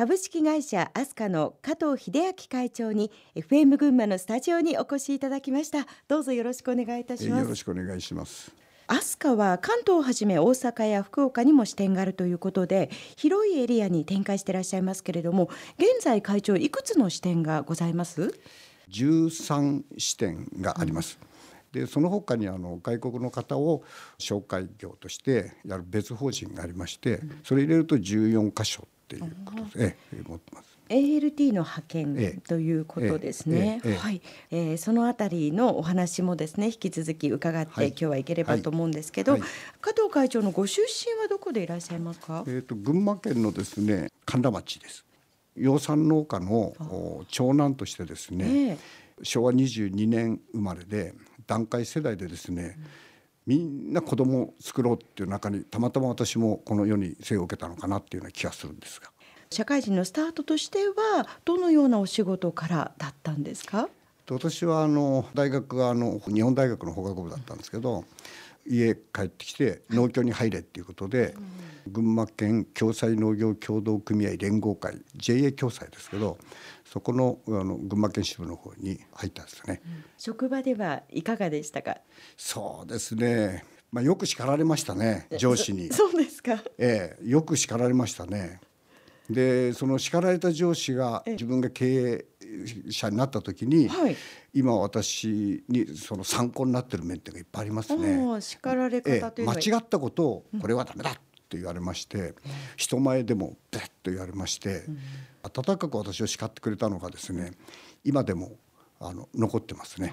株式会社アスカの加藤秀明会長に FM 群馬のスタジオにお越しいただきました。どうぞよろしくお願いいたします。よろしくお願いします。アスカは関東をはじめ大阪や福岡にも支店があるということで、広いエリアに展開していらっしゃいますけれども、現在会長いくつの支店がございます？13支店があります。でその他に外国の方を紹介業としてやる別法人がありまして、それ入れると14箇所ということで持ってます。ALT の派遣ということですね。そのあたりのお話もですね、引き続き伺って、今日はいければと思うんですけど、加藤会長のご出身はどこでいらっしゃいますか？群馬県のですね、神田町です。養蚕農家の長男としてですね、昭和22年生まれで団塊世代でですね、みんな子供を作ろうっていう中にたまたま私もこの世に生を受けたのかなっていうような気がするんですが、社会人のスタートとしてはどのようなお仕事からだったんですか？私は大学が日本大学の法学部だったんですけど、家帰ってきて農協に入れっていうことで、群馬県共済農業協同組合連合会 JA 共済ですけど、そこの群馬県支部の方に入ったんですね。職場ではいかがでしたか？そうですね、よく叱られましたね、上司に。そうですか。よく叱られましたね。でその叱られた上司が自分が経営者になった時に、今私にその参考になってる面っていうのがいっぱいありますね。叱られ方というのは間違ったことをこれはダメだって言われまして、人前でもベッと言われまして、温かく私を叱ってくれたのがですね、今でも残ってますね。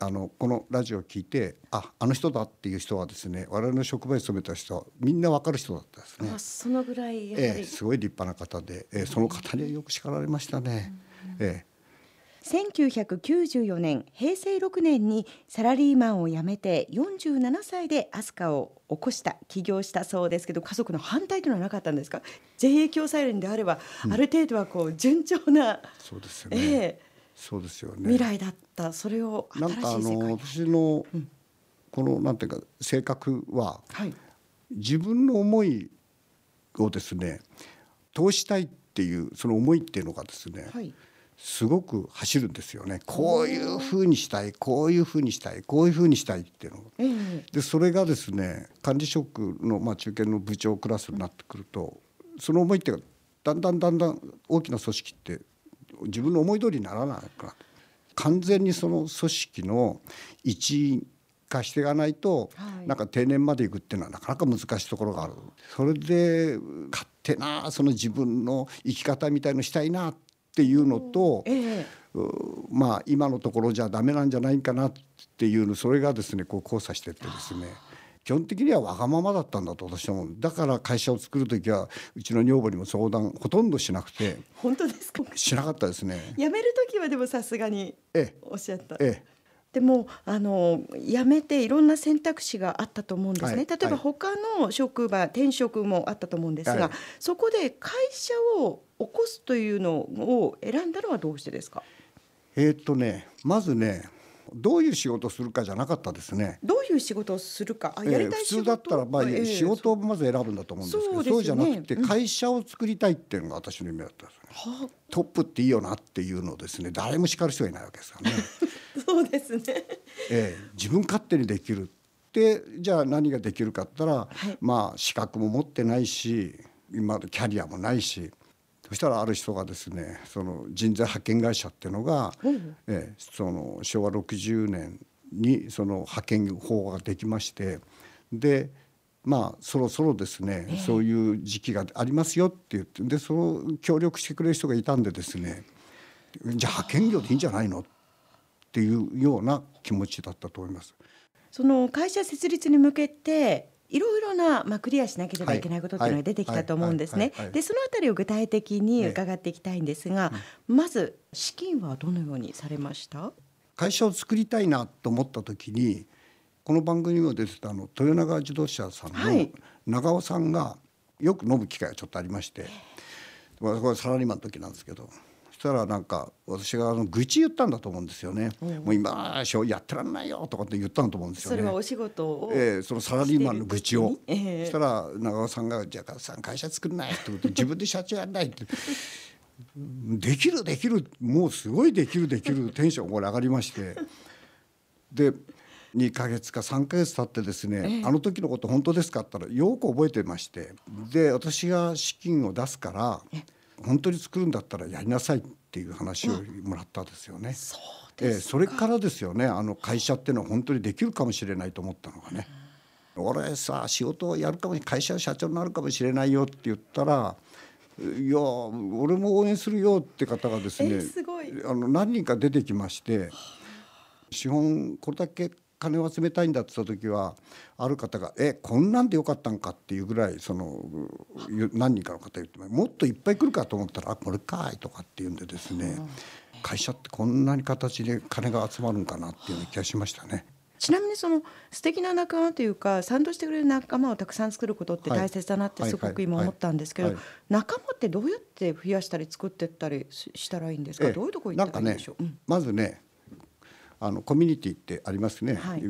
このラジオを聞いてあの人だっていう人はですね、我々の職場に勤めた人はみんな分かる人だったですね。そのぐらいやはりすごい立派な方で、その方にはよく叱られましたね。1994年平成6年にサラリーマンを辞めて47歳でアスカを起こした起業したそうですけど、家族の反対というのはなかったんですか？ JA 共済連であれば、ある程度はこう順調な、そうですよね、そうですよね、未来だった。それを新しい世界に。私のこのなんていうか性格は、自分の思いをですね通したいっていうその思いっていうのがですね、すごく走るんですよね。こういうふうにしたい、こういうふうにしたい、こういうふうにしたいっていうの、でそれがですね、管理職の中堅の部長クラスになってくると、その思いっていうのがだんだん大きな組織って自分の思い通りにならないから、完全にその組織の一員化していかないと、なんか定年までいくっていうのはなかなか難しいところがある。それで勝手なその自分の生き方みたいのしたいなっていうのと、今のところじゃダメなんじゃないかなっていうの、それがですねこう交差してってですね、基本的にはわがままだったんだと私は思う。だから会社を作るときはうちの女房にも相談ほとんどしなくて。本当ですか？しなかったですね。辞めるときはでもさすがにおっしゃった。でも辞めていろんな選択肢があったと思うんですね。例えば他の職場、転職もあったと思うんですが、そこで会社を起こすというのを選んだのはどうしてですか？まずね、どういう仕事をするかじゃなかったですね。どういう仕事をするか、やりたい仕事、普通だったら仕事をまず選ぶんだと思うんですけど、そうじゃなくて会社を作りたいっていうのが私の夢だったんですね。トップっていいよなっていうのをですね、誰も叱る人がいないわけですからね。そうですね。自分勝手にできるってじゃあ何ができるかって言ったら、資格も持ってないし、今キャリアもないし。そしたらある人がですね、その人材派遣会社っていうのが、その昭和60年にその派遣法ができまして、でそろそろですね、そういう時期がありますよって言って、でその協力してくれる人がいたんでですね、じゃあ派遣業でいいんじゃないのっていうような気持ちだったと思います。その会社設立に向けていろいろなクリアしなければいけないことっていうのが出てきたと思うんですね。でそのあたりを具体的に伺っていきたいんですが、まず資金はどのようにされました？会社を作りたいなと思った時に、この番組にも出てた豊永自動車さんの長尾さんがよく飲む機会がちょっとありまして、これサラリーマンの時なんですけど、したらなんか私が愚痴言ったんだと思うんですよね、うん、もう今やってらんないよとかって言ったんだと思うんですよね。それはお仕事を、そのサラリーマンの愚痴を、そしたら長尾さんがじゃあ母さん会社作んないってこと自分で社長やんないってできるできるもうすごいできるできるテンションが上がりまして、で2ヶ月か3ヶ月経ってですね、あの時のこと本当ですかって言ったらよく覚えてまして、で私が資金を出すから本当に作るんだったらやりなさいっていう話をもらったんですよね。それからですよね、あの会社っていうのは本当にできるかもしれないと思ったのがね、俺さ仕事をやるかも会社の社長になるかもしれないよって言ったら、いや俺も応援するよって方がですね、すごい何人か出てきまして、資本これだけ金を集めたいんだって言った時はある方がこんなんでよかったんかっていうぐらいその何人かの方言って、もっといっぱい来るかと思ったらこれかいとかっていうんでですね、会社ってこんなに形で金が集まるんかなっていう気がしましたね。ちなみにその素敵な仲間というか賛同してくれる仲間をたくさん作ることって大切だなってすごく今思ったんですけど、仲間ってどうやって増やしたり作ってったりしたらいいんですか、どういうところに行ったらいいでしょう。まずねコミュニティってありますね、はい、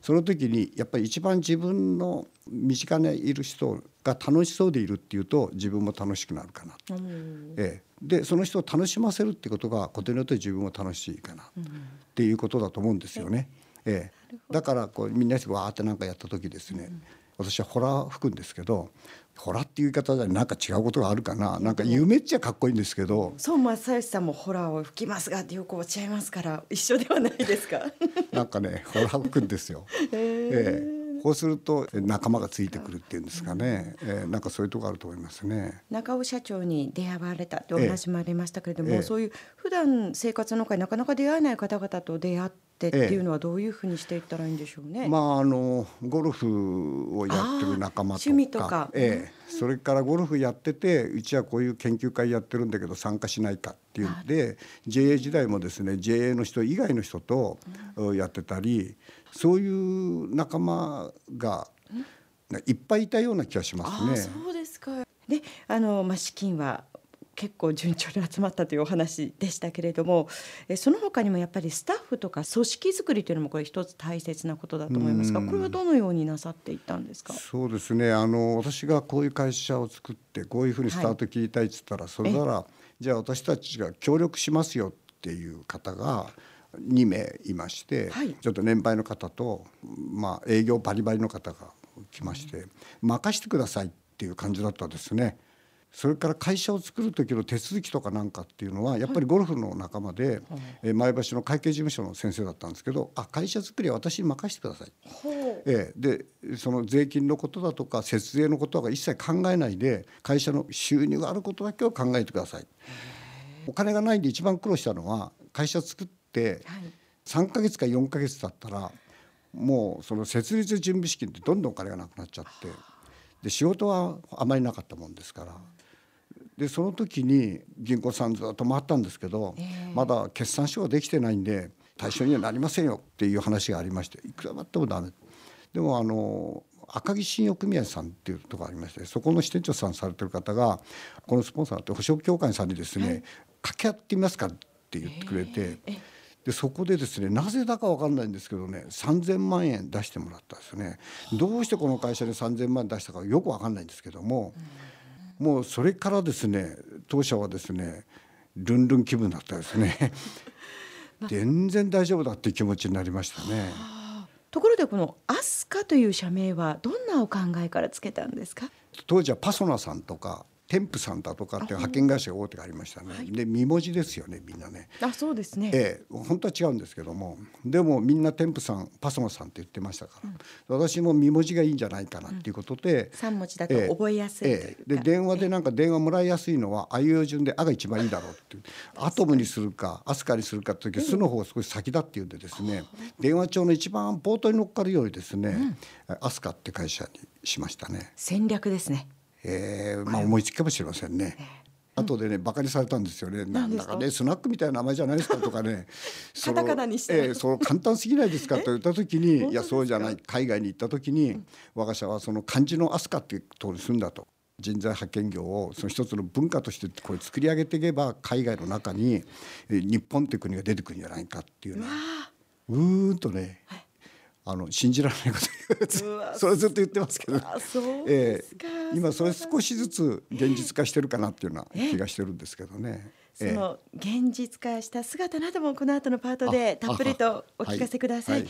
その時にやっぱり一番自分の身近にいる人が楽しそうでいるっていうと自分も楽しくなるかな、でその人を楽しませるってことがことによって自分も楽しいかなっていうことだと思うんですよね、だからこうみんなわーってなんかやった時ですね、私はホラ吹くんですけど、ホラっていう言い方じゃなんか違うことがあるかな、なんか夢っちゃかっこいいんですけど、そう正義さんもホラを吹きますがってよくおっしゃいますから一緒ではないですかなんかねホラ吹くんですよ、こうすると仲間がついてくるっていうんですかね、なんかそういうとこあると思いますね。中尾社長に出会われたってお話もありましたけれども、そういう普段生活の中になかなか出会えない方々と出会ってっていうのはどういうふうにしていったらいいんでしょうね。ゴルフをやってる仲間とか趣味とか、それからゴルフやっててうちはこういう研究会やってるんだけど参加しないかっていうんで JA 時代もですね JA の人以外の人とやってたり、そういう仲間がいっぱいいたような気がしますね。そうですか。で資金は結構順調に集まったというお話でしたけれども、その他にもやっぱりスタッフとか組織作りというのもこれ一つ大切なことだと思いますが、これはどのようになさっていったんですか。そうですね、私がこういう会社を作ってこういうふうにスタート切りたいって言ったら、それならじゃあ私たちが協力しますよっていう方が2名いまして、ちょっと年配の方と、営業バリバリの方が来まして、任せてくださいっていう感じだったですね。それから会社を作る時の手続きとかなんかっていうのはやっぱりゴルフの仲間で、前橋の会計事務所の先生だったんですけど、会社作りは私に任せてください、でその税金のことだとか節税のことは一切考えないで会社の収入があることだけを考えてください。お金がないんで一番苦労したのは会社作って3ヶ月か4ヶ月だったらもうその設立準備資金ってどんどんお金がなくなっちゃって、で仕事はあまりなかったもんですから、でその時に銀行さんずっと回ったんですけど、まだ決算書ができてないんで対象にはなりませんよっていう話がありまして、いくら待ってもダメ。でも赤城信用組合さんっていうところがありまして、そこの支店長さんされてる方がこのスポンサーって保証協会さんにですね掛け合ってみますかって言ってくれて、でそこでですね、なぜだか分かんないんですけどね、3000万円出してもらったんですね。どうしてこの会社で3000万円出したかよく分かんないんですけども、もうそれからですね当社はですねルンルン気分だったですね全然大丈夫だっていう気持ちになりましたね。ところでこのアスカという社名はどんなお考えからつけたんですか。当時はパソナさんとかテンプさんだとかって派遣会社が大手がありましたね、で身文字ですよねみんなね。そうですね、本当は違うんですけども、でもみんなテンプさんパソナさんって言ってましたから、私も身文字がいいんじゃないかなっていうことで、3文字だと覚えやすいというか、で電話でなんか電話もらいやすいのはあいうえお順で「あ」が一番いいだろうっていうアトムにするかアスカにするかって時、すの方が少し先だっていうんでですね、電話帳の一番冒頭に乗っかるようにですね、アスカって会社にしましたね。戦略ですね。思いつきかもしれませんね。後でねバカにされたんですよね。なんだかねスナックみたいな名前じゃないですかとかねカタカナにして、その簡単すぎないですかと言った時に、いやそうじゃない、海外に行った時に我が社はその漢字の飛鳥っていうところに住んだと。人材派遣業をその一つの文化としてこれ作り上げていけば、海外の中に日本という国が出てくるんじゃないかっていうね、うーんとね、はい、信じられないことそれずっと言ってますけど、今それ少しずつ現実化してるかなっていうような気がしてるんですけどね。その現実化した姿などもこの後のパートでたっぷりとお聞かせください。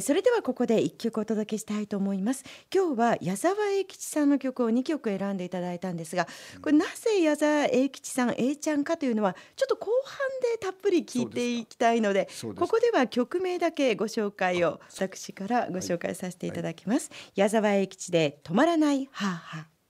それではここで一曲お届けしたいと思います。今日は矢沢永吉さんの曲を2曲選んでいただいたんですが、これなぜ矢沢永吉さん、永ちゃんかというのはちょっと後半でたっぷり聞いていきたいので、ここでは曲名だけご紹介を私からご紹介させていただきます。矢沢永吉で止まらないハーハー。